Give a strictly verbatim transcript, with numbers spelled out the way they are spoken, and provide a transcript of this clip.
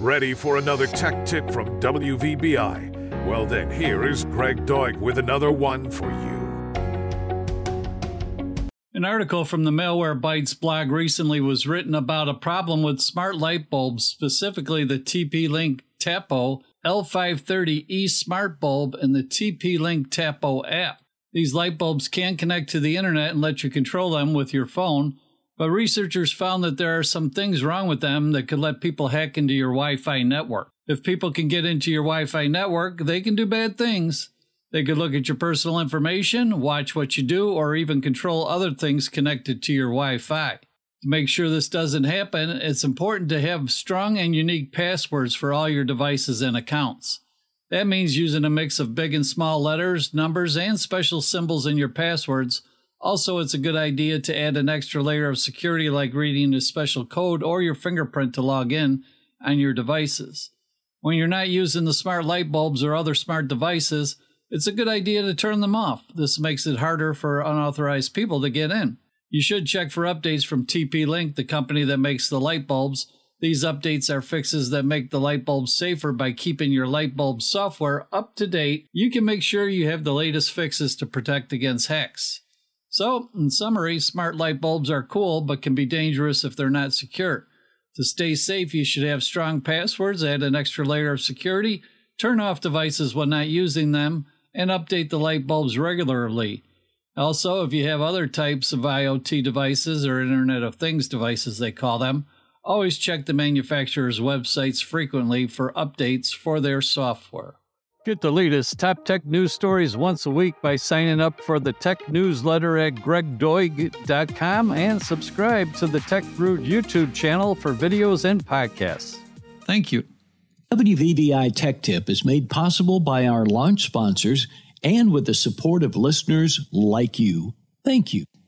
Ready for another tech tip from W V B I? Well then, here is Greg Doig with another one for you. An article from the Malwarebytes blog recently was written about a problem with smart light bulbs, specifically the T P-Link Tapo L five thirty E smart bulb and the T P-Link Tapo app. These light bulbs can connect to the internet and let you control them with your phone, but researchers found that there are some things wrong with them that could let people hack into your Wi-Fi network. If people can get into your Wi-Fi network, they can do bad things. They could look at your personal information, watch what you do, or even control other things connected to your Wi-Fi. To make sure this doesn't happen, it's important to have strong and unique passwords for all your devices and accounts. That means using a mix of big and small letters, numbers, and special symbols in your passwords. Also, it's a good idea to add an extra layer of security like reading a special code or your fingerprint to log in on your devices. When you're not using the smart light bulbs or other smart devices, it's a good idea to turn them off. This makes it harder for unauthorized people to get in. You should check for updates from T P-Link, the company that makes the light bulbs. These updates are fixes that make the light bulbs safer by keeping your light bulb software up to date. You can make sure you have the latest fixes to protect against hacks. So, in summary, smart light bulbs are cool, but can be dangerous if they're not secure. To stay safe, you should have strong passwords, add an extra layer of security, turn off devices when not using them, and update the light bulbs regularly. Also, if you have other types of IoT devices, or Internet of Things devices they call them, always check the manufacturer's websites frequently for updates for their software. Get the latest top tech news stories once a week by signing up for the tech newsletter at greg doig dot com and subscribe to the Tech Root YouTube channel for videos and podcasts. Thank you. W V B I Tech Tip is made possible by our launch sponsors and with the support of listeners like you. Thank you.